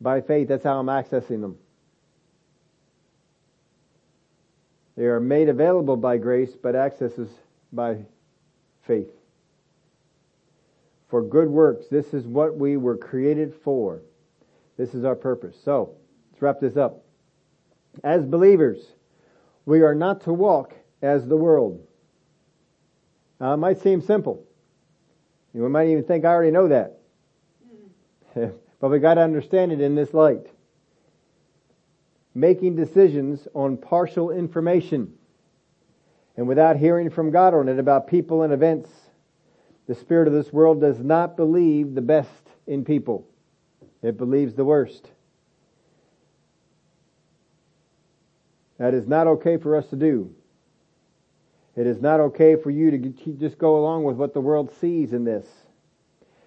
By faith, that's how I'm accessing them. They are made available by grace, but accesses by faith. For good works, this is what we were created for. This is our purpose. So, let's wrap this up. As believers, we are not to walk as the world. Now, it might seem simple. You might even think, I already know that. But we got to understand it in this light. Making decisions on partial information and without hearing from God on it about people and events. The spirit of this world does not believe the best in people. It believes the worst. That is not okay for us to do. It is not okay for you to just go along with what the world sees in this.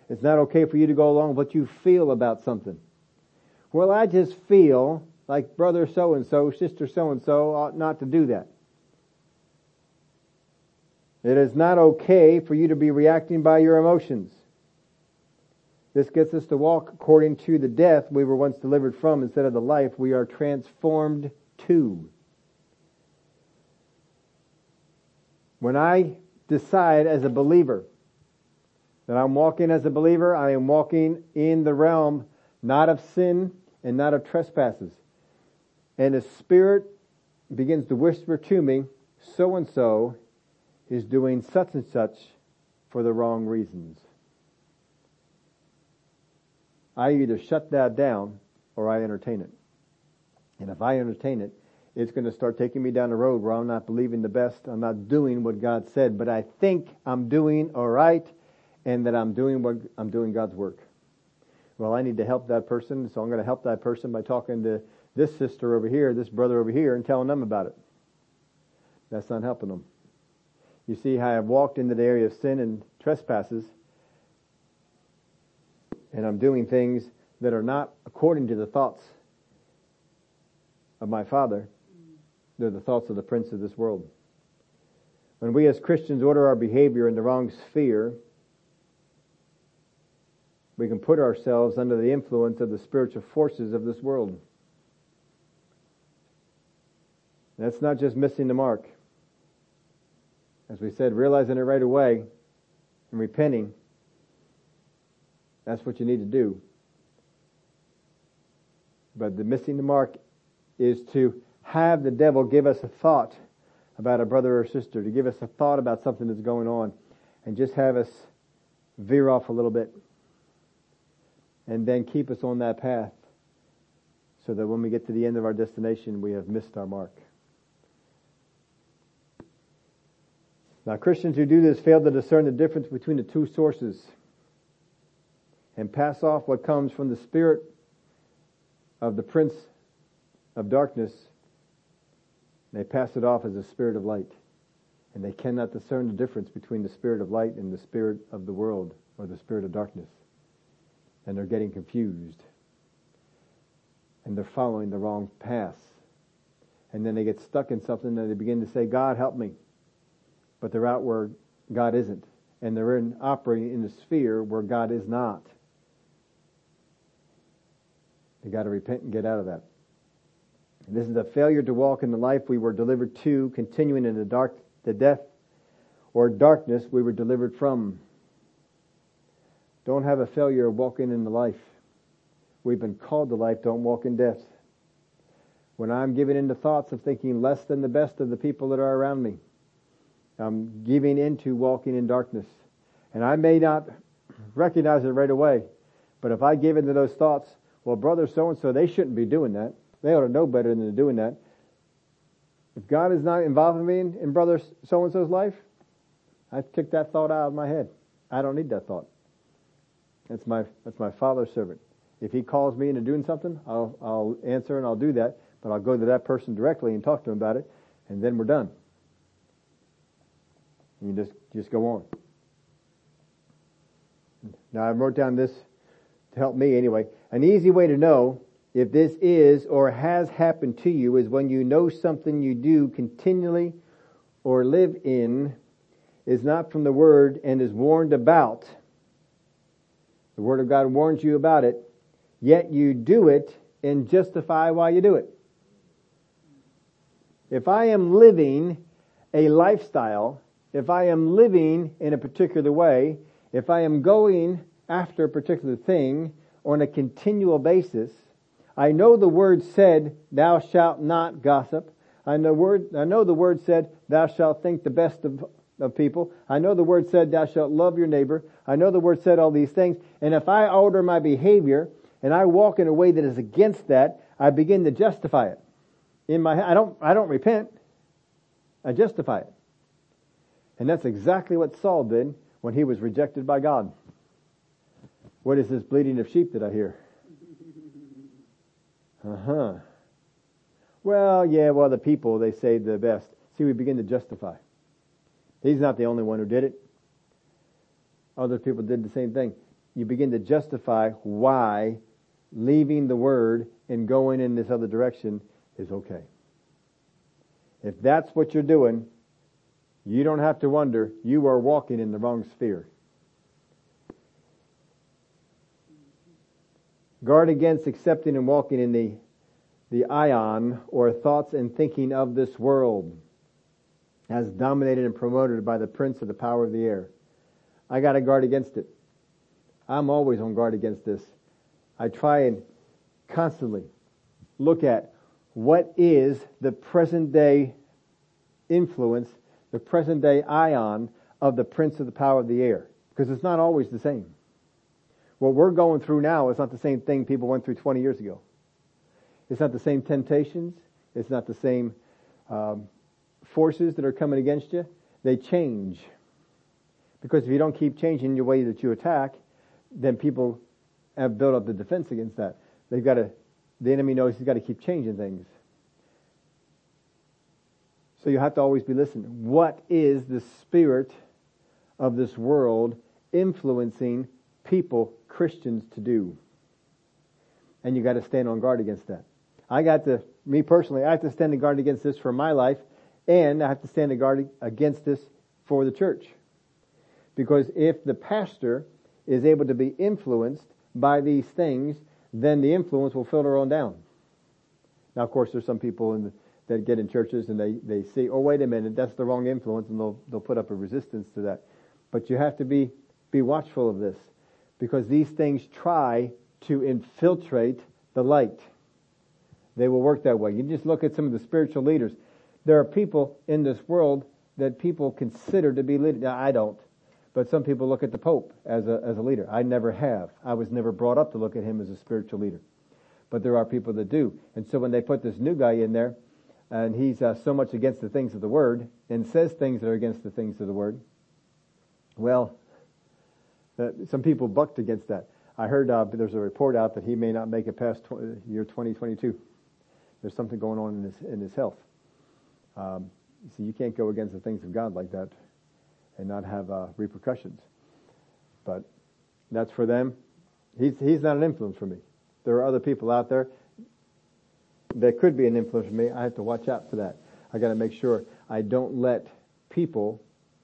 It's not okay for you to go along with what you feel about something. Well, I just feel like brother so-and-so, sister so-and-so ought not to do that. It is not okay for you to be reacting by your emotions. This gets us to walk according to the death we were once delivered from instead of the life we are transformed to. When I decide as a believer that I'm walking as a believer, I am walking in the realm not of sin and not of trespasses. And the Spirit begins to whisper to me, so-and-so is doing such and such for the wrong reasons. I either shut that down or I entertain it. And if I entertain it, it's going to start taking me down the road where I'm not believing the best. I'm not doing what God said, but I think I'm doing all right and that I'm doing God's work. Well, I need to help that person, so I'm going to help that person by talking to this sister over here, this brother over here, and telling them about it. That's not helping them. You see how I've walked into the area of sin and trespasses, and I'm doing things that are not according to the thoughts of my Father. They're the thoughts of the prince of this world. When we as Christians order our behavior in the wrong sphere, we can put ourselves under the influence of the spiritual forces of this world. That's not just missing the mark. As we said, realizing it right away and repenting, that's what you need to do. But the missing the mark is to have the devil give us a thought about a brother or sister, to give us a thought about something that's going on, and just have us veer off a little bit, and then keep us on that path so that when we get to the end of our destination, we have missed our mark. Now, Christians who do this fail to discern the difference between the two sources and pass off what comes from the spirit of the prince of darkness. They pass it off as a spirit of light and they cannot discern the difference between the spirit of light and the spirit of the world, or the spirit of darkness. And they're getting confused. And they're following the wrong path. And then they get stuck in something and they begin to say, God, help me. But they're out where God isn't. And they're operating in a sphere where God is not. They got to repent and get out of that. And this is a failure to walk in the life we were delivered to, continuing in the death or darkness we were delivered from. Don't have a failure of walking in the life. We've been called to life, don't walk in death. When I'm giving into thoughts of thinking less than the best of the people that are around me, I'm giving into walking in darkness. And I may not recognize it right away, but if I give into those thoughts, well, brother so-and-so, they shouldn't be doing that. They ought to know better than they're doing that. If God is not involving me in brother so-and-so's life, I kick that thought out of my head. I don't need that thought. That's my father's servant. If he calls me into doing something, I'll answer and I'll do that, but I'll go to that person directly and talk to him about it, and then we're done. And you just go on. Now I wrote down this to help me anyway. An easy way to know if this is or has happened to you is when you know something you do continually or live in is not from the Word and is warned about. The Word of God warns you about it, yet you do it and justify why you do it. If I am living a lifestyle, if I am living in a particular way, if I am going after a particular thing on a continual basis, I know the Word said, thou shalt not gossip. I know the Word said, thou shalt think the best of people. I know the Word said, thou shalt love your neighbor. I know the Word said all these things. And if I alter my behavior and I walk in a way that is against that, I begin to justify it. In my head, I don't repent. I justify it. And that's exactly what Saul did when he was rejected by God. What is this bleating of sheep that I hear? Well, the people, they say the best. See, we begin to justify. He's not the only one who did it. Other people did the same thing. You begin to justify why leaving the Word and going in this other direction is okay. If that's what you're doing, you don't have to wonder. You are walking in the wrong sphere. Guard against accepting and walking in the ion or thoughts and thinking of this world as dominated and promoted by the prince of the power of the air. I got to guard against it. I'm always on guard against this. I try and constantly look at what is the present day influence, the present day ion of the prince of the power of the air. Because it's not always the same. What we're going through now is not the same thing people went through 20 years ago. It's not the same temptations. It's not the same forces that are coming against you. They change. Because if you don't keep changing your way that you attack, then people have built up the defense against that. The enemy knows he's got to keep changing things. So you have to always be listening. What is the spirit of this world influencing people, Christians, to do? And you got to stand on guard against that. I have to stand on guard against this for my life, and I have to stand on guard against this for the church. Because if the pastor is able to be influenced by these things, then the influence will filter on down. Now, of course, there's some people that get in churches and they see, oh, wait a minute, that's the wrong influence, and they'll put up a resistance to that. But you have to be watchful of this, because these things try to infiltrate the light. They will work that way. You just look at some of the spiritual leaders. There are people in this world that people consider to be leaders. Now, I don't. But some people look at the Pope as a leader. I never have. I was never brought up to look at him as a spiritual leader. But there are people that do. And so when they put this new guy in there, and he's so much against the things of the Word, and says things that are against the things of the Word, well, some people bucked against that. I heard there's a report out that he may not make it past year 2022. There's something going on in his health. You see, you can't go against the things of God like that and not have repercussions. But that's for them. He's not an influence for me. There are other people out there that could be an influence for me. I have to watch out for that. I got to make sure I don't let people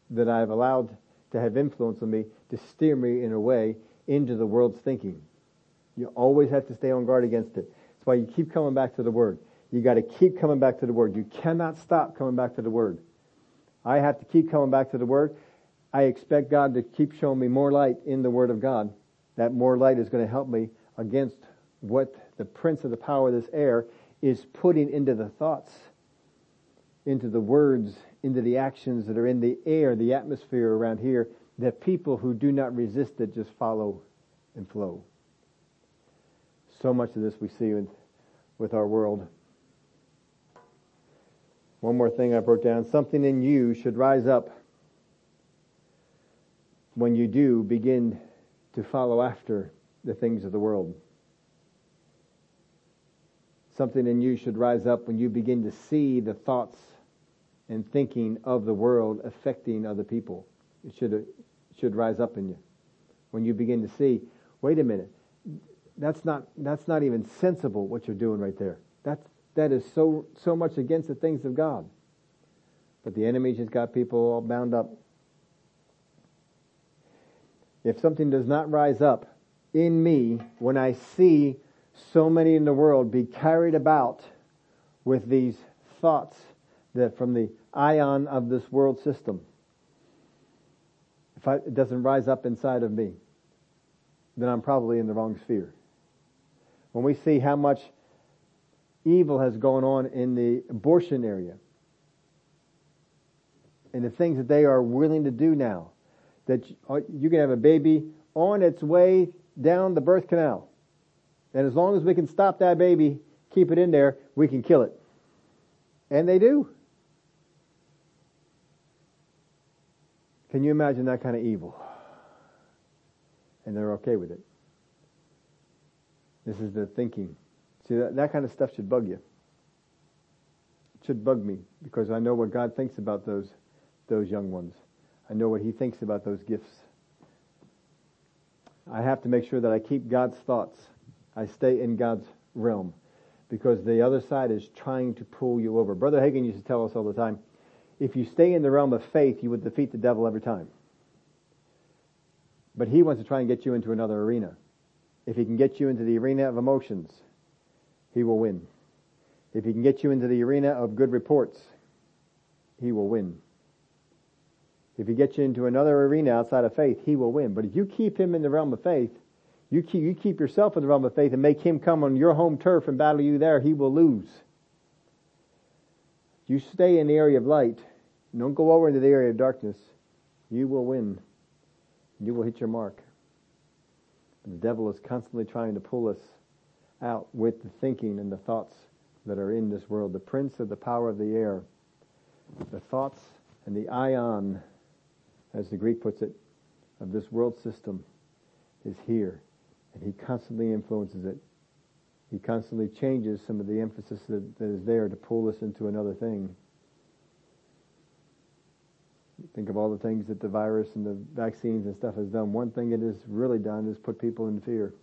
that I've allowed to have influence on me to steer me in a way into the world's thinking. You always have to stay on guard against it. That's why you keep coming back to the Word. You got to keep coming back to the Word. You cannot stop coming back to the Word. I have to keep coming back to the Word. I expect God to keep showing me more light in the Word of God. That more light is going to help me against what the prince of the power of this air is putting into the thoughts, into the words, into the actions that are in the air, the atmosphere around here, that people who do not resist it just follow and flow. So much of this we see with our world. One more thing I wrote down. Something in you should rise up when you do begin to follow after the things of the world. Something in you should rise up when you begin to see the thoughts and thinking of the world affecting other people. It should rise up in you. When you begin to see, wait a minute, that's not even sensible what you're doing right there. That is so much against the things of God. But the enemy just got people all bound up. If something does not rise up in me when I see so many in the world be carried about with these thoughts that from the ion of this world system, if it doesn't rise up inside of me, then I'm probably in the wrong sphere. When we see how much evil has gone on in the abortion area and the things that they are willing to do now, that you can have a baby on its way down the birth canal, and as long as we can stop that baby, keep it in there, we can kill it. And they do. Can you imagine that kind of evil? And they're okay with it. This is the thinking. See, that kind of stuff should bug you. It should bug me, because I know what God thinks about those young ones. I know what He thinks about those gifts. I have to make sure that I keep God's thoughts. I stay in God's realm, because the other side is trying to pull you over. Brother Hagin used to tell us all the time, if you stay in the realm of faith, you would defeat the devil every time. But he wants to try and get you into another arena. If he can get you into the arena of emotions, he will win. If he can get you into the arena of good reports, he will win. If he gets you into another arena outside of faith, he will win. But if you keep him in the realm of faith, you keep yourself in the realm of faith and make him come on your home turf and battle you there, he will lose. You stay in the area of light. Don't go over into the area of darkness. You will win. You will hit your mark. And the devil is constantly trying to pull us out with the thinking and the thoughts that are in this world. The prince of the power of the air. The thoughts and the ion, as the Greek puts it, of this world system is here. And he constantly influences it. He constantly changes some of the emphasis that is there to pull us into another thing. Think of all the things that the virus and the vaccines and stuff has done. One thing it has really done is put people in fear.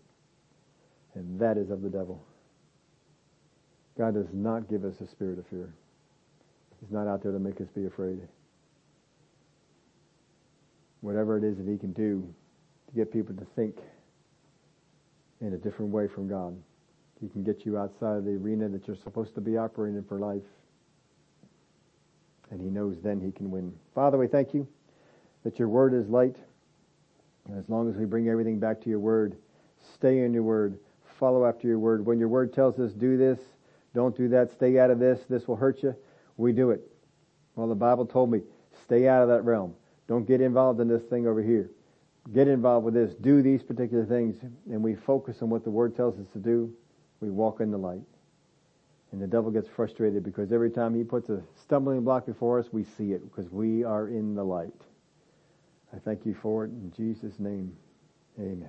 And that is of the devil. God does not give us a spirit of fear. He's not out there to make us be afraid. Whatever it is that he can do to get people to think in a different way from God, he can get you outside of the arena that you're supposed to be operating in for life. And he knows then he can win. Father, we thank you that your word is light. And as long as we bring everything back to your word, stay in your word, follow after your word. When your word tells us do this, don't do that, stay out of this, this will hurt you, we do it. Well, the Bible told me, stay out of that realm. Don't get involved in this thing over here. Get involved with this. Do these particular things. And we focus on what the word tells us to do. We walk in the light. And the devil gets frustrated because every time he puts a stumbling block before us, we see it because we are in the light. I thank you for it. In Jesus' name, amen.